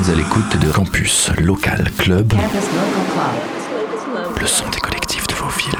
êtes à l'écoute de Campus Local Club, le son des collectifs de vos villes.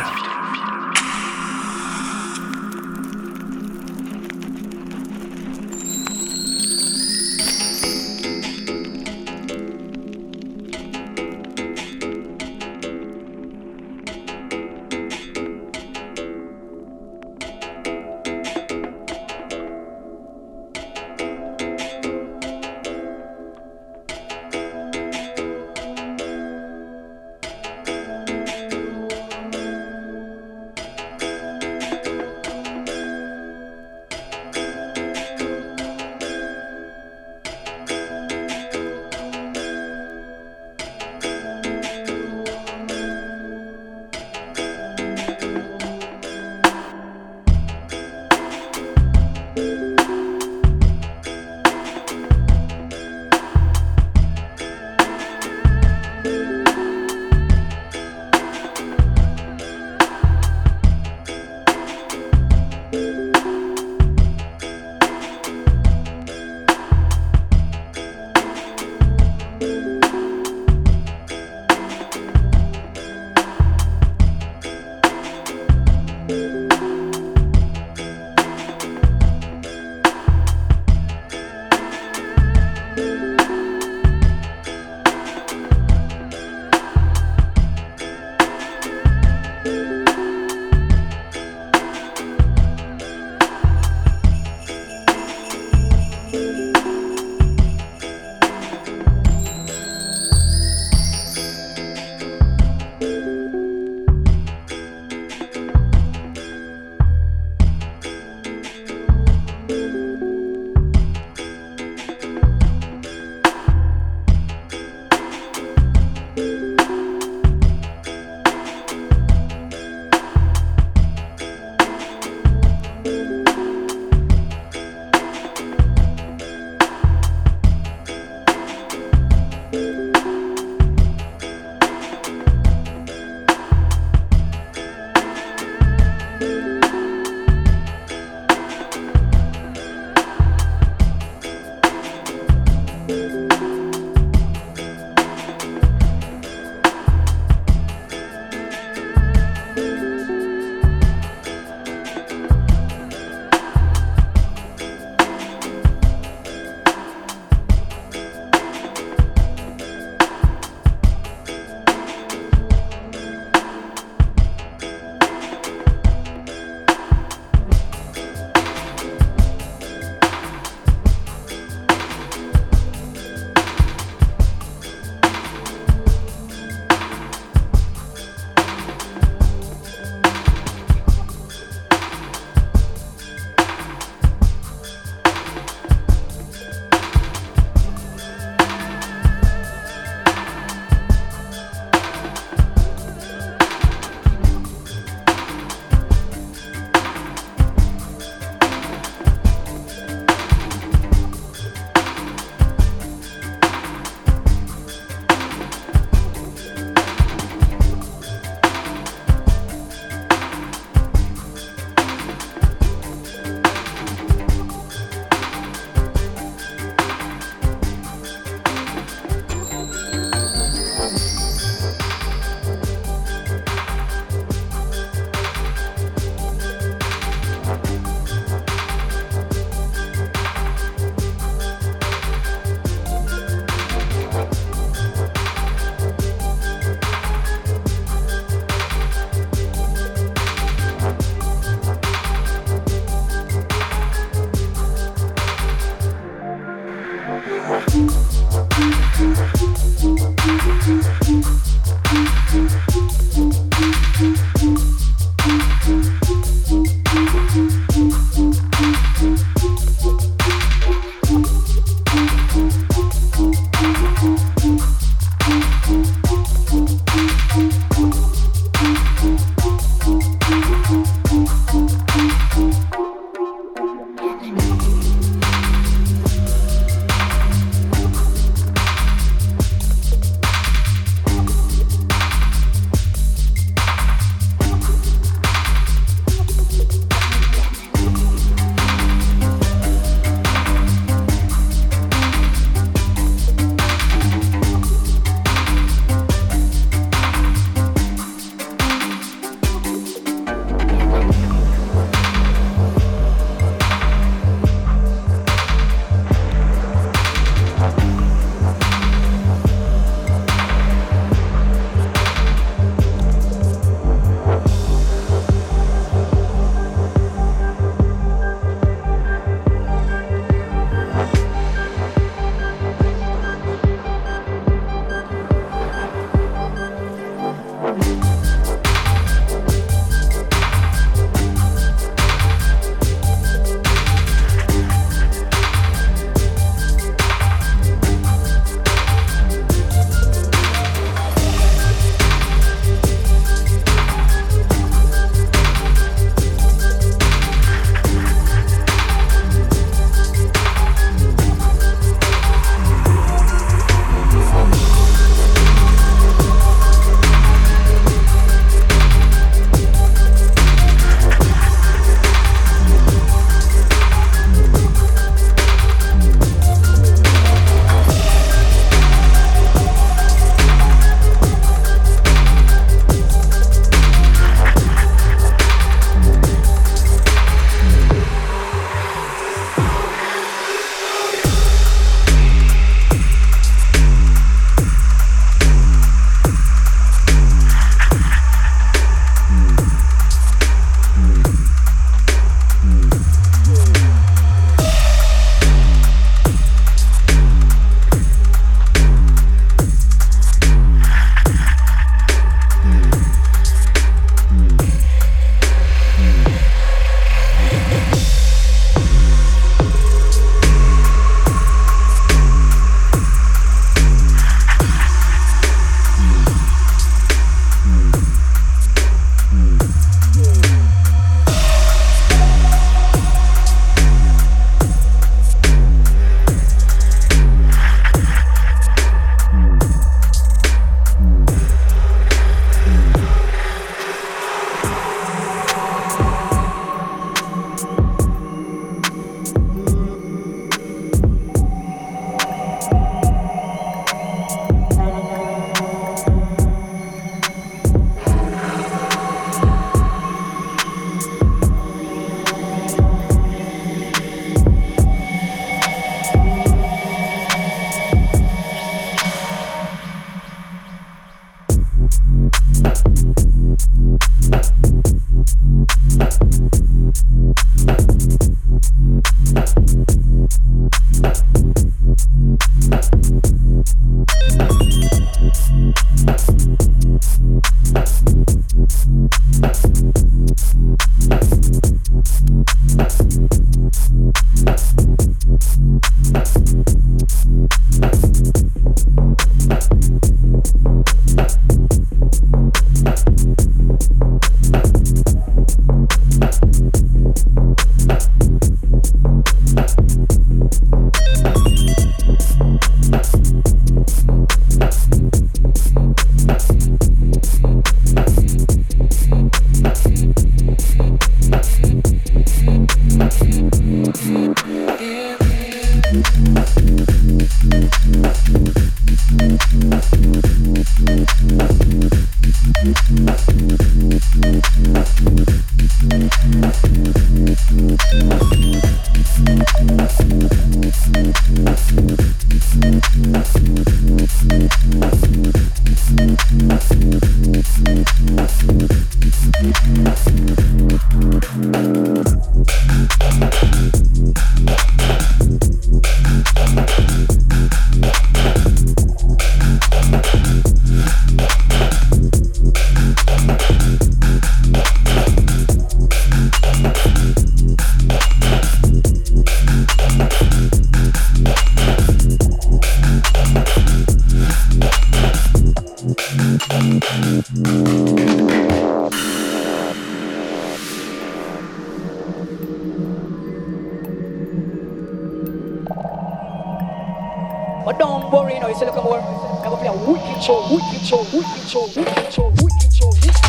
But don't worry, you know, you say, look, I'm going to play a wicked show, wicked show, wicked show, wicked show, wicked show, wicked show.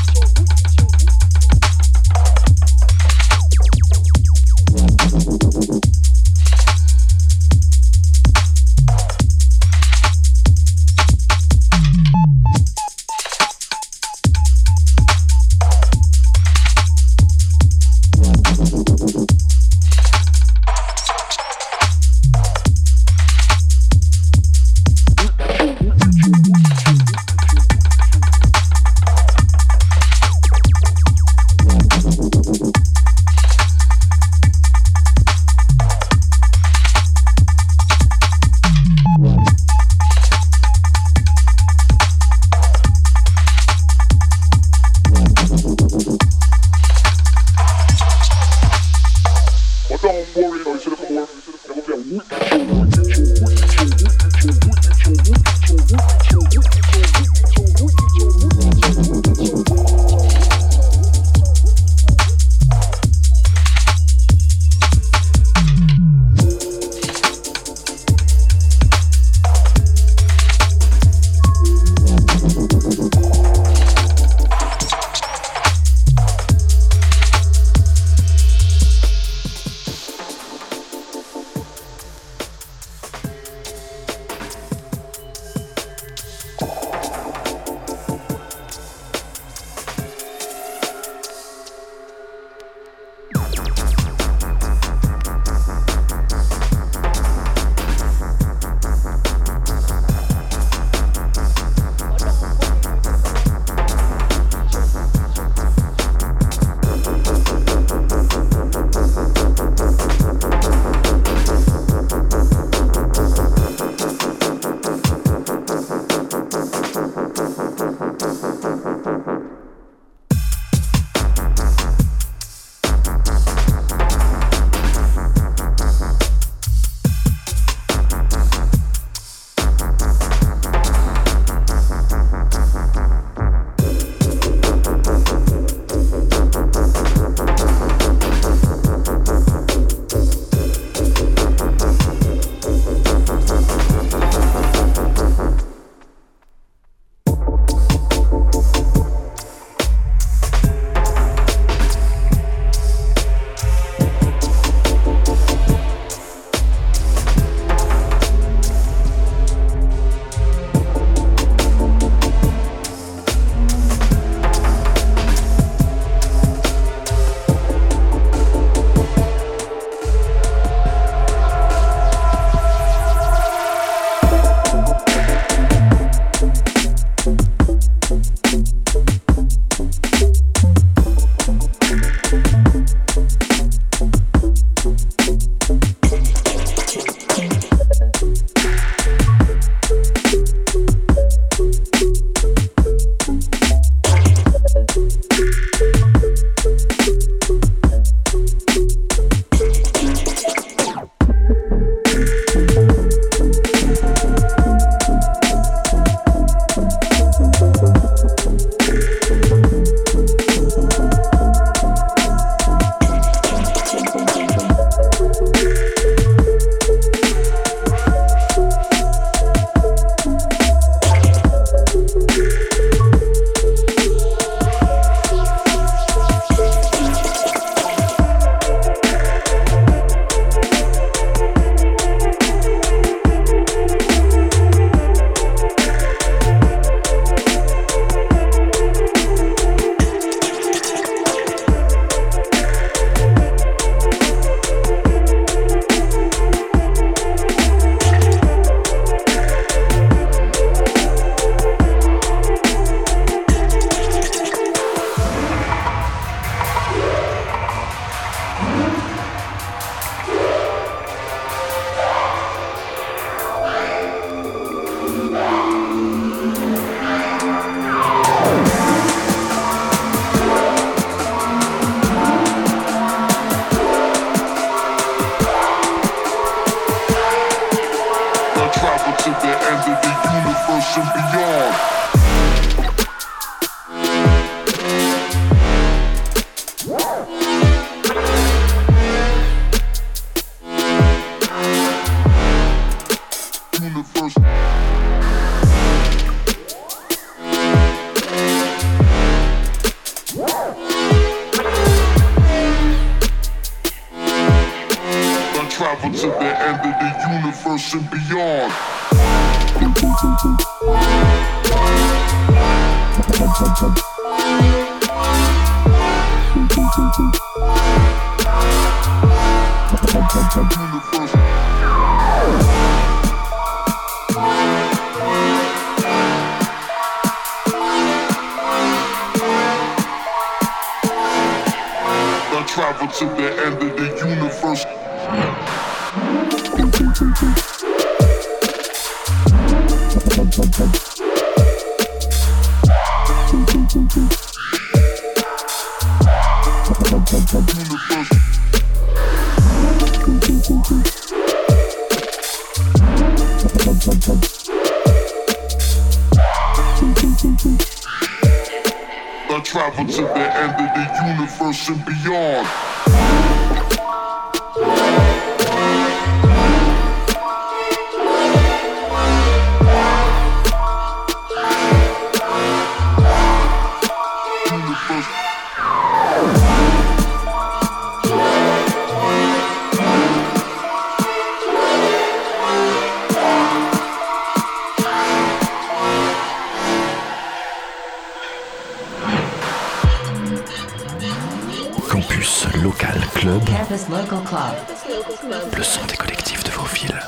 First into the universe and beyond. I travel to the end of the universe. I travel to the end of the universe and beyond. Campus Local Club. Le son des collectifs de vos villes.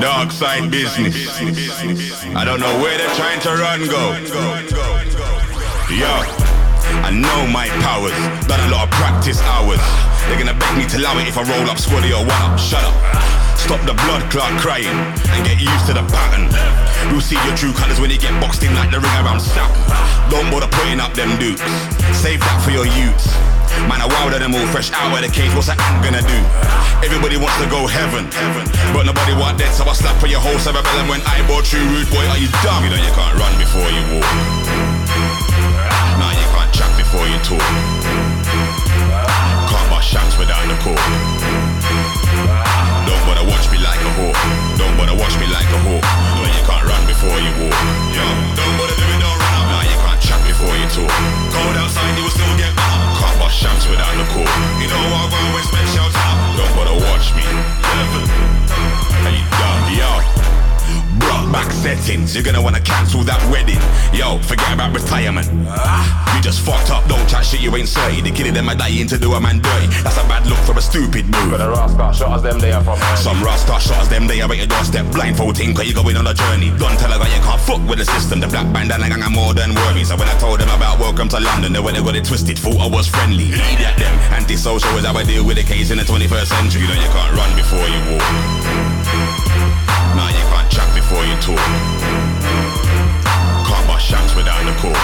Dark side business. I don't know where they're trying to run go. Yo, I know my powers. Done a lot of practice hours. They're gonna beg me to allow it if I roll up, swallow or one up. Shut up. Stop the blood clot crying and get used to the pattern. You'll see your true colours when you get boxed in like the ring around Sap. Don't bother putting up them dukes. Save that for your youths. Man, I wilder them all fresh out of the cage. What's that I'm gonna do? Everybody wants to go heaven, but nobody want dead. So I slap for your whole cerebellum when I bought you. Rude boy, are you dumb? You know you can't run before you walk. Nah, you can't chat before you talk. Can't buy shanks without the call. Don't bother watch me like a hawk. Don't bother watch me like a hawk. No, you can't run before you walk. Yo, don't bother do it, don't run up. Nah, you can't chat before you talk. Cold outside, you will still get up. Can't bust shanks without the call. You know I run with special time. Don't bother watch me. Level. Hey, yo, yo. Brought back setting. friends, you're gonna wanna cancel that wedding. Yo, forget about retirement. You just fucked up, don't chat shit, you ain't sorry. The killing them are dying to do a man dirty. That's a bad look for a stupid move. But the rascal shot us them they are from early. Some rascal shot us them they are at your doorstep. Blindfolding, cause you're going on a journey. Don't tell a guy you can't fuck with the system. The black bandana gang are more than worried. So when I told them about welcome to London, they went and got it twisted, thought I was friendly. Lead at them, antisocial is how I deal with the case in the 21st century. You know you can't run before you walk. Nah, you can't chat before you talk. Can't buy shanks without the call.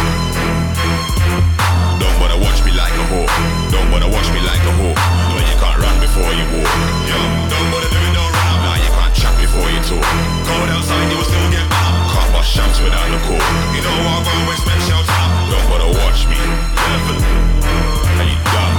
Don't wanna watch me like a hawk. Don't wanna watch me like a hawk. No, you can't run before you walk. Yo, don't wanna do it, don't run up. Nah, you can't chat before you talk. Cold outside, you will still get bad up. Can't buy shanks without the call. You know I'll go and spend shelter. Don't wanna watch me. Never. And you dumb.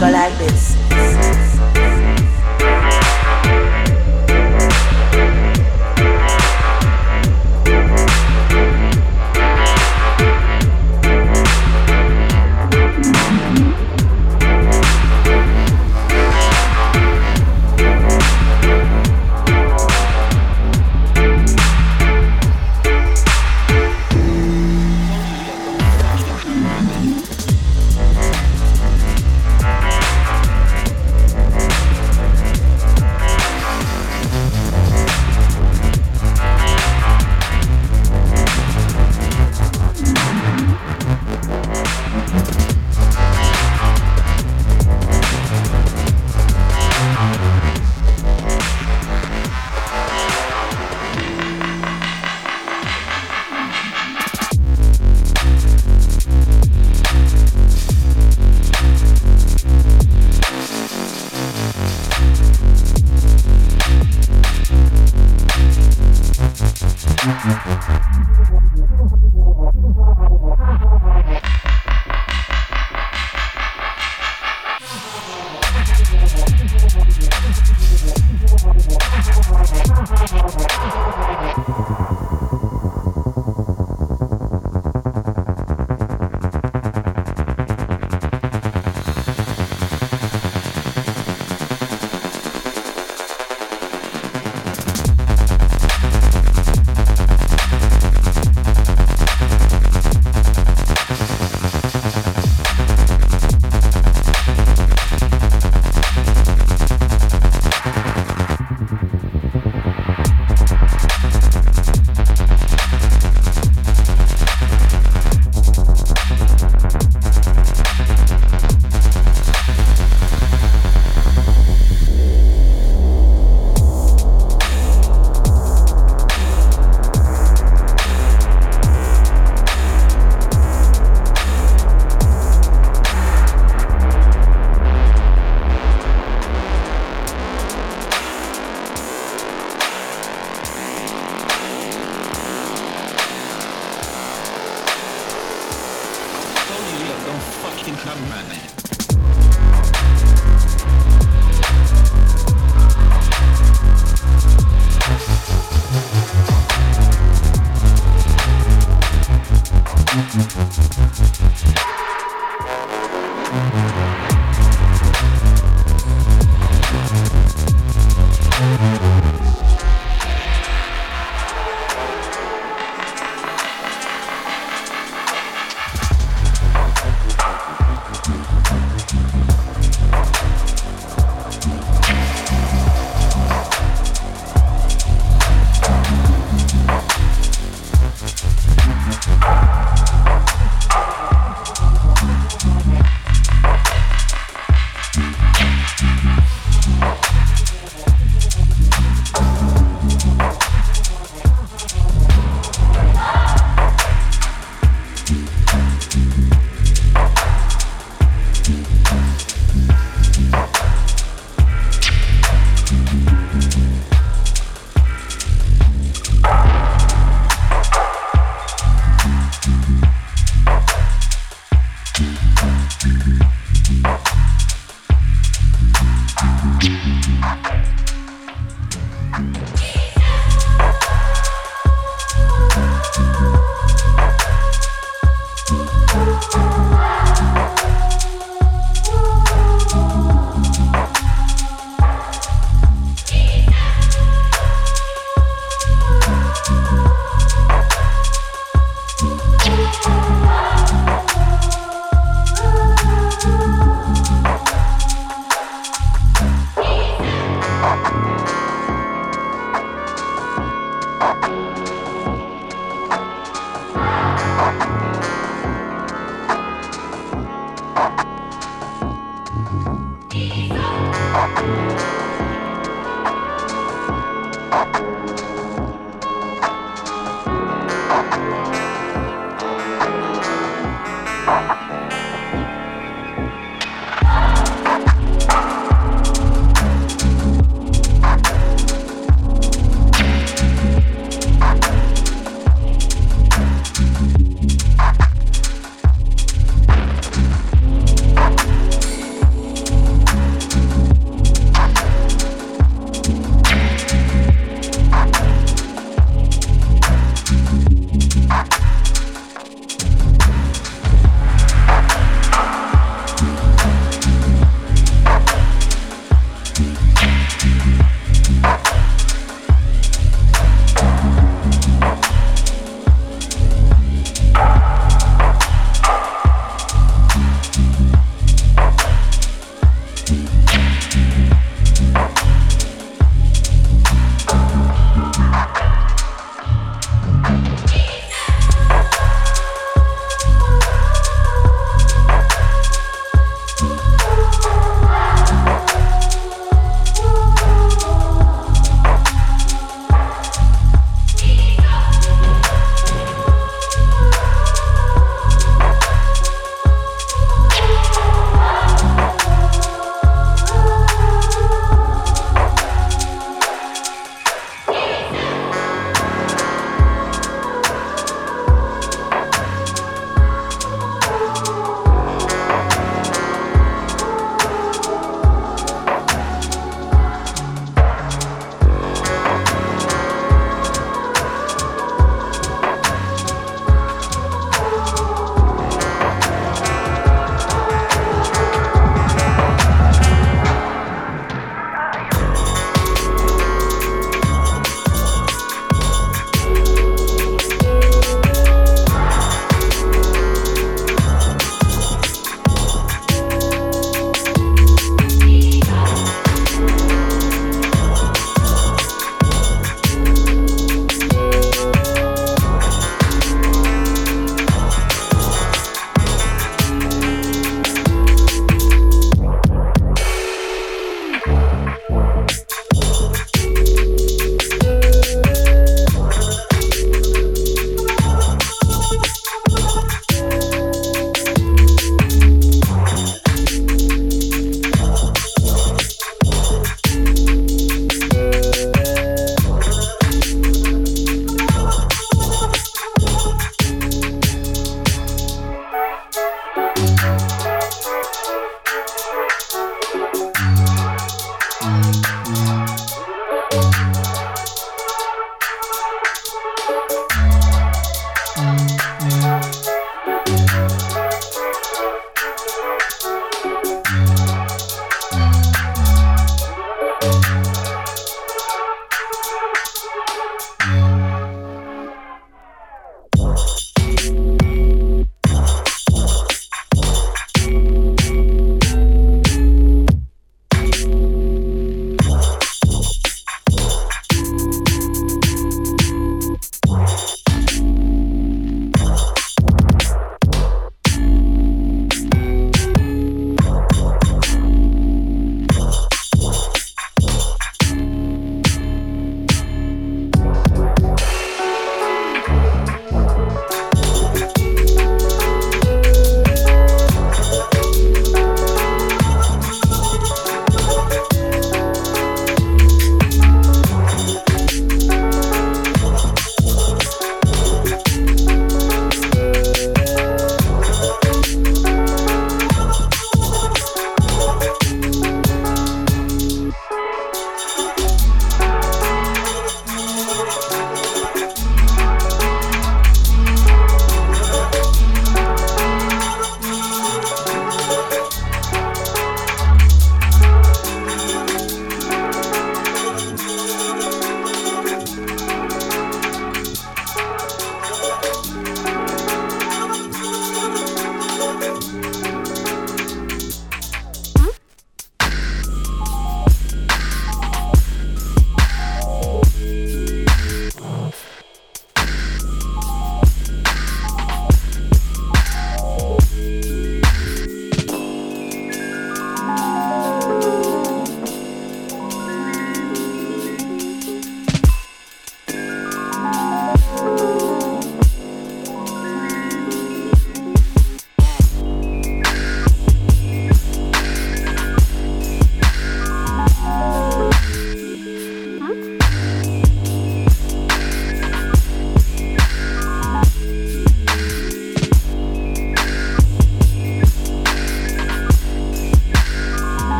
Go like this.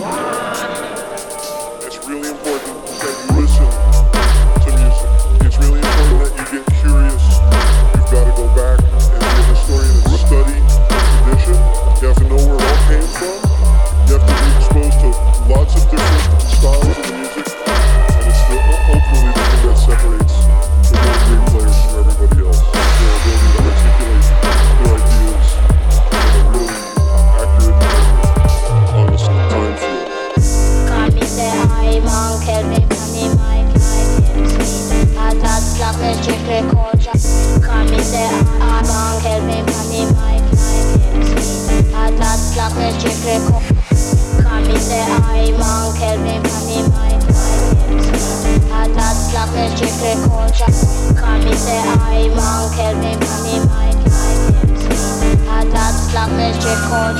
It's really important that you listen to music. It's really important that you get curious. You've got to go back and be a historian and study the tradition. You have to know where it all came from. You have to be exposed to lots of different styles of music. And it's ultimately the thing that separates the really great players from everybody else. Their ability to articulate their ideas in a really accurate and honest time field. Call me the eye monk, help me money, my life helps me. I thought slap the trick record. Call me the eye monk, help me money, my life helps me. I thought slap the trick record. Call me the eye monk, help me money, my life helps me. I thought slap the trick record. Call me the eye monk, help me money, my life helps me. I thought slap the trick record.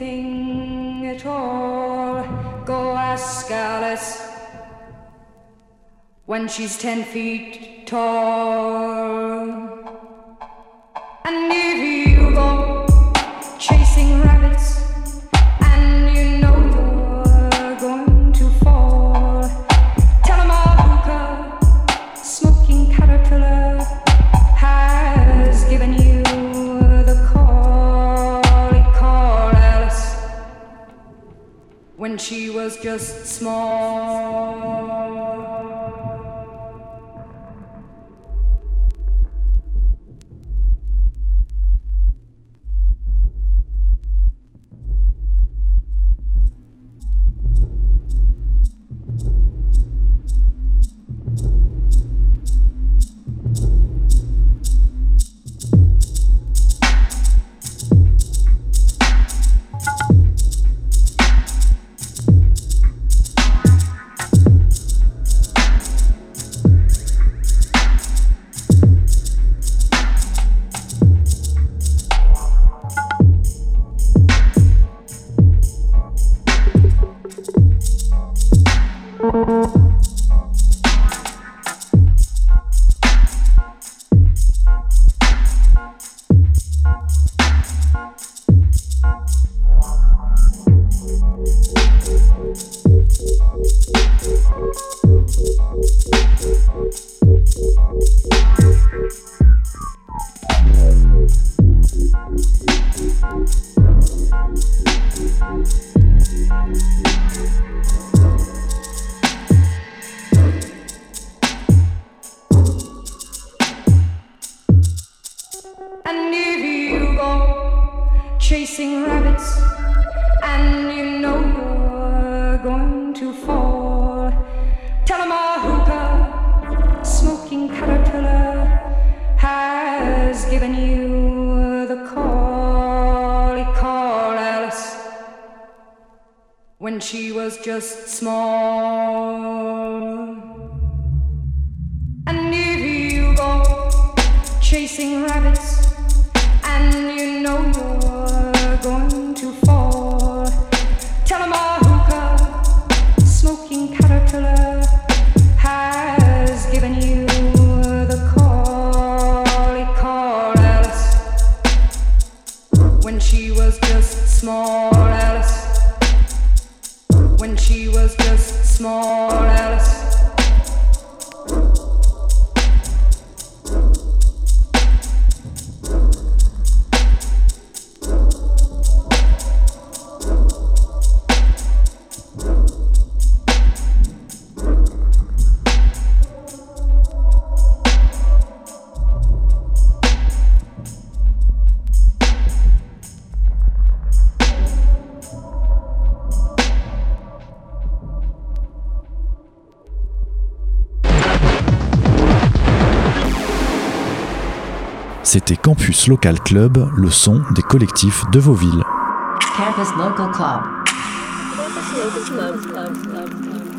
anything at all, go ask Alice when she's 10 feet tall. And if you go chasing rabbits, and you know you're going to fall, tell 'em a hookah smoking caterpillar has given you the call. It called Alice when she was just small. C'était Campus Local Club, le son des collectifs de vos villes. Campus Local Club.